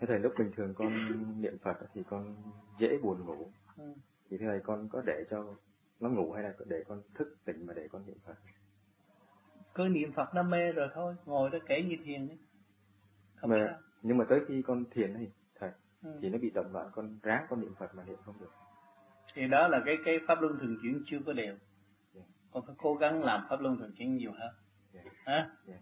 Thế thầy, lúc bình thường con niệm Phật thì con dễ buồn ngủ. Thì thưa thầy, con có để cho nó ngủ hay là để con thức tỉnh mà để con niệm Phật? Cứ niệm Phật nó mê rồi thôi, ngồi đó kể như thiền đấy. Nhưng mà tới khi con thiền thì thầy, thì nó bị động loạn, con ráng con niệm Phật mà niệm không được. Thì đó là cái pháp luân thường chuyển chưa có đều. Con phải cố gắng làm pháp luân thường chuyển nhiều hơn.